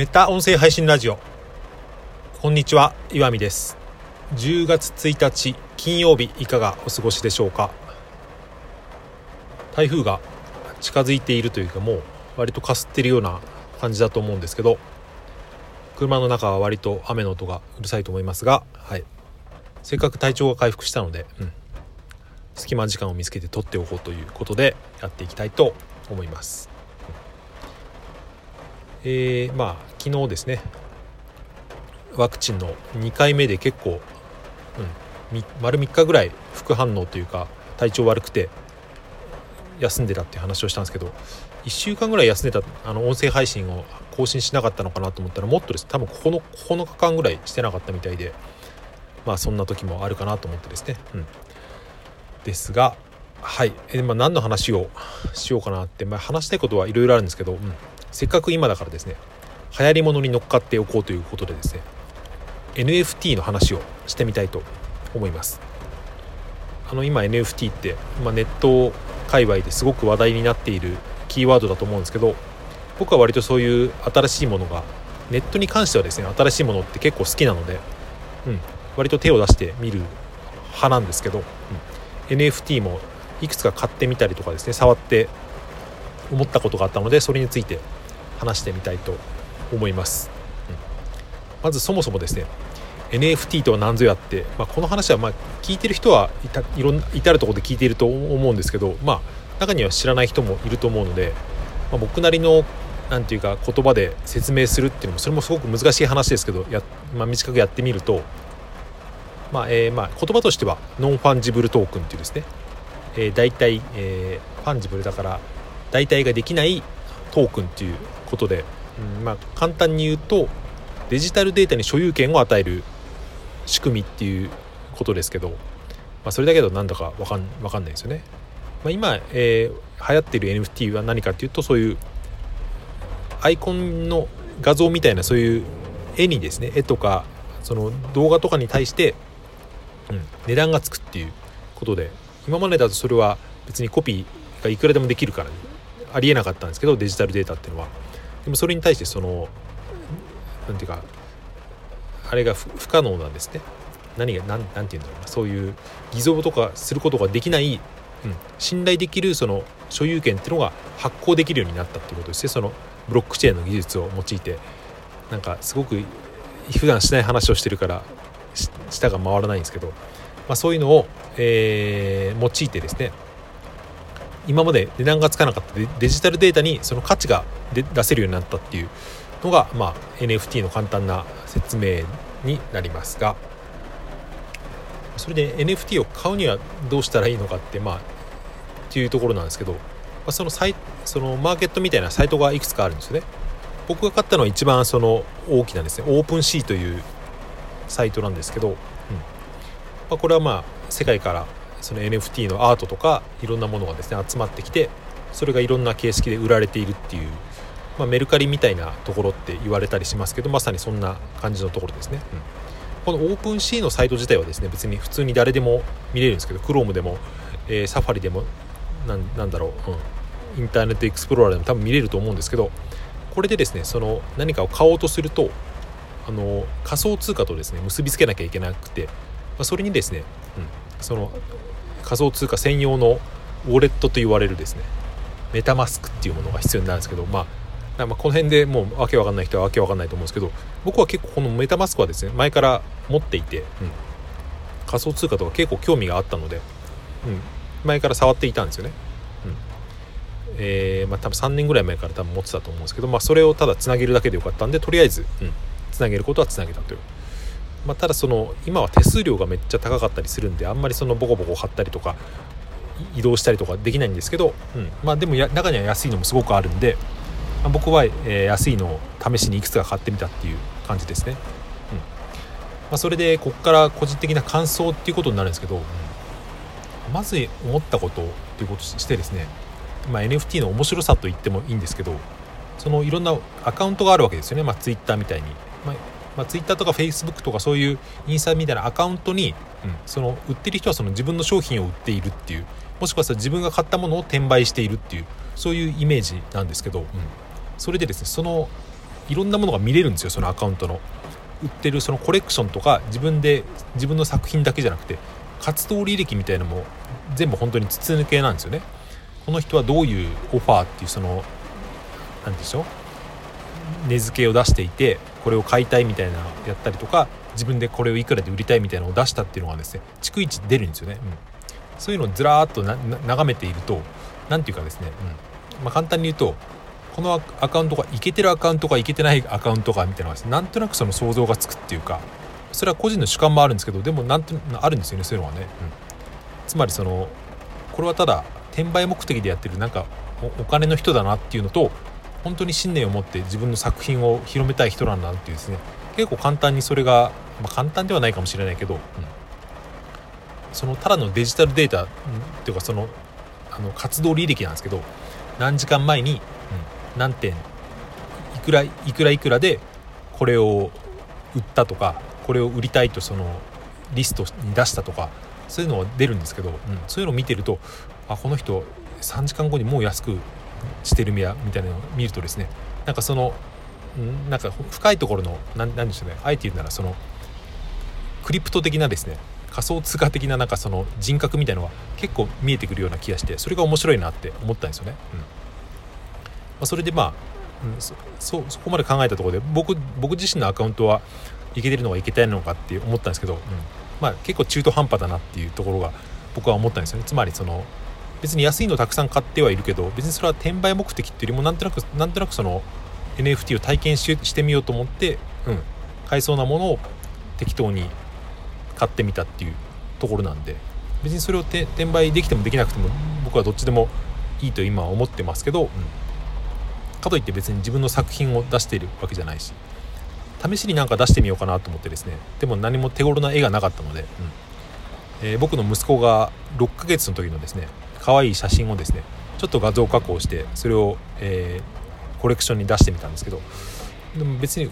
メタ音声配信ラジオ、こんにちは、岩見です。10月1日金曜日、いかがお過ごしでしょうか。台風が近づいているというか、もう割とかすってるような感じだと思うんですけど、車の中は割と雨の音がうるさいと思いますが、せっかく体調が回復したので、隙間時間を見つけて撮っておこうということでやっていきたいと思います。昨日ですね、ワクチンの2回目で結構、丸3日ぐらい副反応というか体調悪くて休んでたって話をしたんですけど、1週間ぐらい休んでた、音声配信を更新しなかったのかなと思ったら、もっとですね、多分9日間ぐらいしてなかったみたいで、そんな時もあるかなと思ってですね、ですが、何の話をしようかなって、話したいことはいろいろあるんですけど、せっかく今だからですね、流行り物に乗っかっておこうということでですね、NFT の話をしてみたいと思います。今 NFT って、ネット界隈ですごく話題になっているキーワードだと思うんですけど、僕は割とそういう新しいものが、ネットに関してはですね、新しいものって結構好きなので、割と手を出してみる派なんですけど、NFT もいくつか買ってみたりとかですね、触って思ったことがあったので、それについて話してみたいと思います。まずそもそもですね、 NFT とは何ぞやって、この話は聞いてる人はいろんな至るところで聞いていると思うんですけど、中には知らない人もいると思うので、僕なりのなんていうか言葉で説明するっていうのも、それもすごく難しい話ですけど、短くやってみると、言葉としてはノンファンジブルトークンっていうですね、ファンジブルだから代替ができないトークンということで、簡単に言うとデジタルデータに所有権を与える仕組みっていうことですけど、それだけどなんだかわかんないですよね。今、流行っている NFT は何かっていうと、そういうアイコンの画像みたいな、そういう絵にですね、絵とかその動画とかに対して、値段がつくっていうことで、今までだとそれは別にコピーがいくらでもできるからありえなかったんですけど、デジタルデータっていうのは。でもそれに対してそのなんていうかあれが不可能なんですね。なんていうんだろうな、そういう偽造とかすることができない、信頼できるその所有権っていうのが発行できるようになったっていうことですね。そのブロックチェーンの技術を用いて、なんかすごく普段しない話をしてるから舌が回らないんですけど、そういうのを、用いてですね、今まで値段がつかなかったデジタルデータにその価値が出せるようになったっていうのが、NFT の簡単な説明になりますが、それで NFT を買うにはどうしたらいいのかって、っていうところなんですけど、そのマーケットみたいなサイトがいくつかあるんですよね。僕が買ったのは一番その大きなですね、OpenSea というサイトなんですけど、これは世界からその NFT のアートとかいろんなものがですね集まってきて、それがいろんな形式で売られているっていう、メルカリみたいなところって言われたりしますけど、まさにそんな感じのところですね。この OpenSea のサイト自体はですね、別に普通に誰でも見れるんですけど、Chrome でも、サファリでもインターネットエクスプローラーでも多分見れると思うんですけど、これでですね、その何かを買おうとすると、仮想通貨とですね結びつけなきゃいけなくて、それにですね、その仮想通貨専用のウォレットと言われるですねメタマスクっていうものが必要になるんですけど、この辺でもうわけわかんない人はわけわかんないと思うんですけど、僕は結構このメタマスクはですね前から持っていて、仮想通貨とか結構興味があったので、前から触っていたんですよね。多分3年ぐらい前から持ってたと思うんですけど、それをただつなげるだけでよかったんで、とりあえずつなげることはつなげたという。ただその今は手数料がめっちゃ高かったりするんで、あんまりそのボコボコ貼ったりとか移動したりとかできないんですけど、でも中には安いのもすごくあるんで、僕は安いのを試しにいくつか買ってみたっていう感じですね。それでここから個人的な感想っていうことになるんですけど、まず思ったことっていうことしてですね、NFT の面白さと言ってもいいんですけど、そのいろんなアカウントがあるわけですよね。Twitter みたいに、Twitter とか Facebook とかそういうインスタみたいなアカウントに、その売ってる人はその自分の商品を売っているっていう、もしくは自分が買ったものを転売しているっていう、そういうイメージなんですけど、それでですね、そのいろんなものが見れるんですよ。そのアカウントの売ってるそのコレクションとか、自分の作品だけじゃなくて活動履歴みたいなのも全部本当に筒抜けなんですよね。この人はどういうオファーっていうその何でしょう、値付けを出していて、これを買いたいみたいなのやったりとか、自分でこれをいくらで売りたいみたいなのを出したっていうのがですね、逐一出るんですよね、そういうのをずらーっと眺めていると、なんていうかですね、簡単に言うと、このアカウントがイケてるアカウントかイケてないアカウントかみたいなのが、なんとなくその想像がつくっていうか、それは個人の主観もあるんですけど、でもなんとあるんですよね、そういうのはね、つまりそのこれはただ転売目的でやってるなんか お金の人だなっていうのと、本当に信念を持って自分の作品を広めたい人なんだっていうですね、結構簡単にそれが、簡単ではないかもしれないけど、そのただのデジタルデータっていうか、その活動履歴なんですけど、何時間前に何点いくらでこれを売ったとか、これを売りたいとそのリストに出したとか、そういうのが出るんですけど、そういうのを見てると、あ、この人3時間後にもう安くしてるみたいなのを見るとですね、なんかそのなんか深いところの何でしょうね、あえて言うならそのクリプト的なですね、仮想通貨的ななんかその人格みたいなのが結構見えてくるような気がして、それが面白いなって思ったんですよね、それでそこまで考えたところで、僕自身のアカウントはイケてるのかイケてないのかって思ったんですけど、結構中途半端だなっていうところが僕は思ったんですよね。つまりその別に安いのたくさん買ってはいるけど、別にそれは転売目的っていうよりも、なんとなくその NFT を体験してみようと思って、買えそうなものを適当に買ってみたっていうところなんで、別にそれを転売できてもできなくても僕はどっちでもいいと今は思ってますけど、かといって別に自分の作品を出しているわけじゃないし、試しに何か出してみようかなと思ってですね、でも何も手頃な絵がなかったので、僕の息子が6ヶ月の時のですね、可愛い写真をですね、ちょっと画像加工してそれを、コレクションに出してみたんですけど、でも別に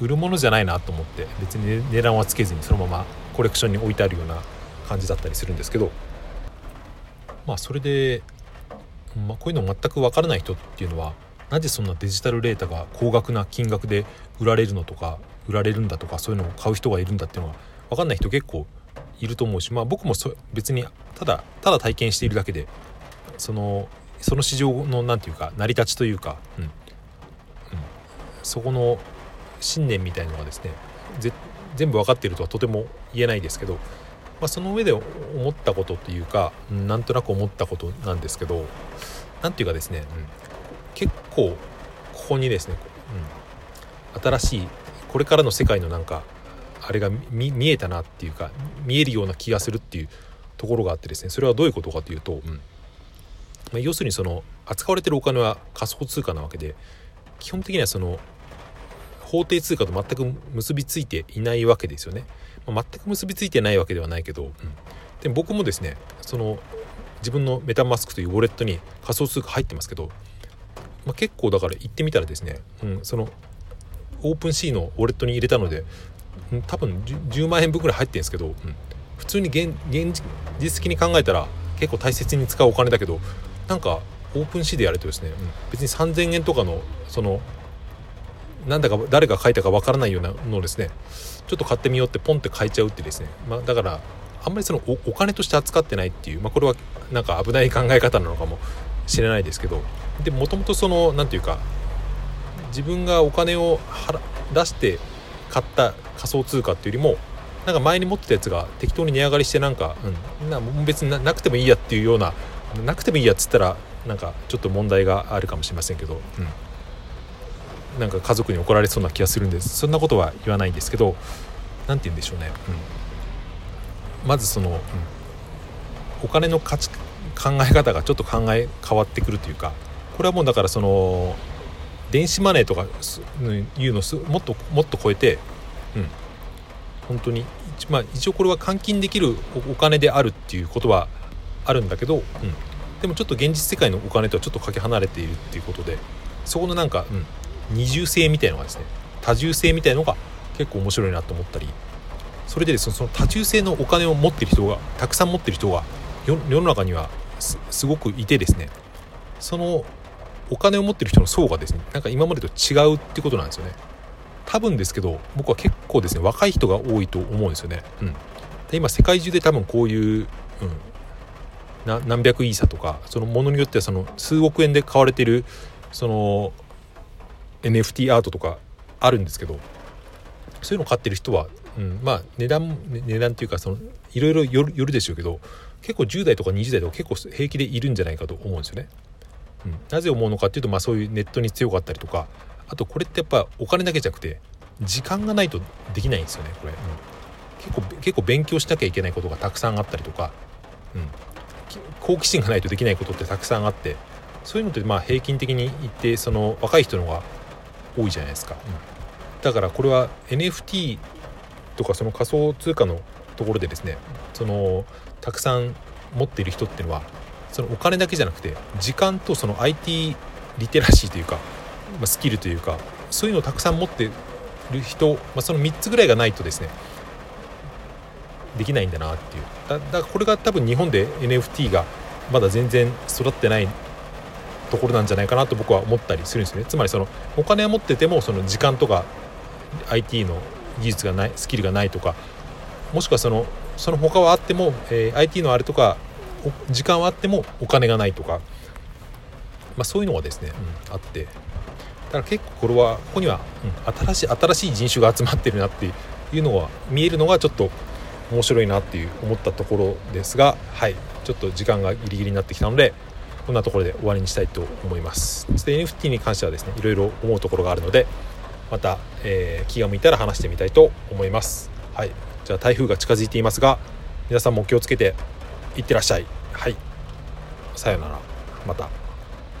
売るものじゃないなと思って、別に値段はつけずにそのままコレクションに置いてあるような感じだったりするんですけど、それで、こういうの全く分からない人っていうのは、なぜそんなデジタルデータが高額な金額で売られるんだとか、そういうのを買う人がいるんだっていうのが分かんない人結構いると思うし、僕も別にただ体験しているだけで、その市場のなんていうか成り立ちというか、そこの信念みたいのがですね、全部分かっているとはとても言えないですけど、その上で思ったことというか、なんとなく思ったことなんですけど、なんていうかですね、結構ここにですね、新しいこれからの世界のなんかあれが見えたなっていうか、見えるような気がするっていうところがあってですね、それはどういうことかというと、要するにその扱われてるお金は仮想通貨なわけで、基本的にはその法定通貨と全く結びついていないわけですよね、全く結びついてないわけではないけど、でも僕もですね、その自分のメタマスクというウォレットに仮想通貨入ってますけど、結構だから行ってみたらですね、そのOpenSeaのウォレットに入れたので多分10万円分くらい入ってるんですけど、普通に現実的に考えたら結構大切に使うお金だけど、なんかオープンシーでやるとですね、別に3000円とかのそのなんだか誰が書いたかわからないようなのをですね、ちょっと買ってみようってポンって買えちゃうってですね、だからあんまりその お金として扱ってないっていう、これはなんか危ない考え方なのかもしれないですけど、でもともとそのなんていうか、自分がお金を出して買った仮想通貨っていうよりも、なんか前に持ってたやつが適当に値上がりして、別になくてもいいやっていうような、なくてもいいやっつったらなんかちょっと問題があるかもしれませんけど、なんか家族に怒られそうな気がするんです。そんなことは言わないんですけど、なんて言うんでしょうね、まずその、お金の考え方がちょっと変わってくるというか、これはもうだからその電子マネーとかいうのをもっと超えて、本当に、一応これは換金できるお金であるっていうことはあるんだけど、でもちょっと現実世界のお金とはちょっとかけ離れているっていうことで、そこのなんか、二重性みたいなのがですね、多重性みたいなのが結構面白いなと思ったり、それでですね、その多重性のお金を持ってる人がたくさん持ってる人が世の中にはすごくいてですね、そのお金を持ってる人の層がですね、なんか今までと違うってことなんですよね。多分ですけど、僕は結構ですね、若い人が多いと思うんですよね。で、今世界中で多分こういう、何百イーサとか、そのものによってはその数億円で買われてるその NFT アートとかあるんですけど、そういうのを買ってる人は、まあ値段っていうか、そのいろいろよるでしょうけど、結構10代とか20代とか結構平気でいるんじゃないかと思うんですよね。なぜ思うのかっていうと、まあそういうネットに強かったりとか、あとこれってやっぱお金だけじゃなくて時間がないとできないんですよね、これ。結構勉強しなきゃいけないことがたくさんあったりとか、好奇心がないとできないことってたくさんあって、そういうのってまあ平均的に言って、その若い人の方が多いじゃないですか。だからこれは NFT とかその仮想通貨のところでですね、そのたくさん持っている人っていうのは、そのお金だけじゃなくて時間とその IT リテラシーというか、スキルというか、そういうのをたくさん持ってる人、その3つぐらいがないとですねできないんだなっていう。だからこれが多分日本で NFT がまだ全然育ってないところなんじゃないかなと僕は思ったりするんですね。つまりそのお金は持ってても、その時間とか IT の技術がない、スキルがないとか、もしくはその他はあっても、IT のあれとか時間はあってもお金がないとか、そういうのがですね、あって、だから結構これはここには、新しい人種が集まってるなっていうのは見えるのがちょっと面白いなっていう思ったところですが、ちょっと時間がギリギリになってきたので、こんなところで終わりにしたいと思います。そして NFT に関してはですね、いろいろ思うところがあるので、また、気が向いたら話してみたいと思います。じゃあ台風が近づいていますが、皆さんも気をつけていってらっしゃい。さようなら。また。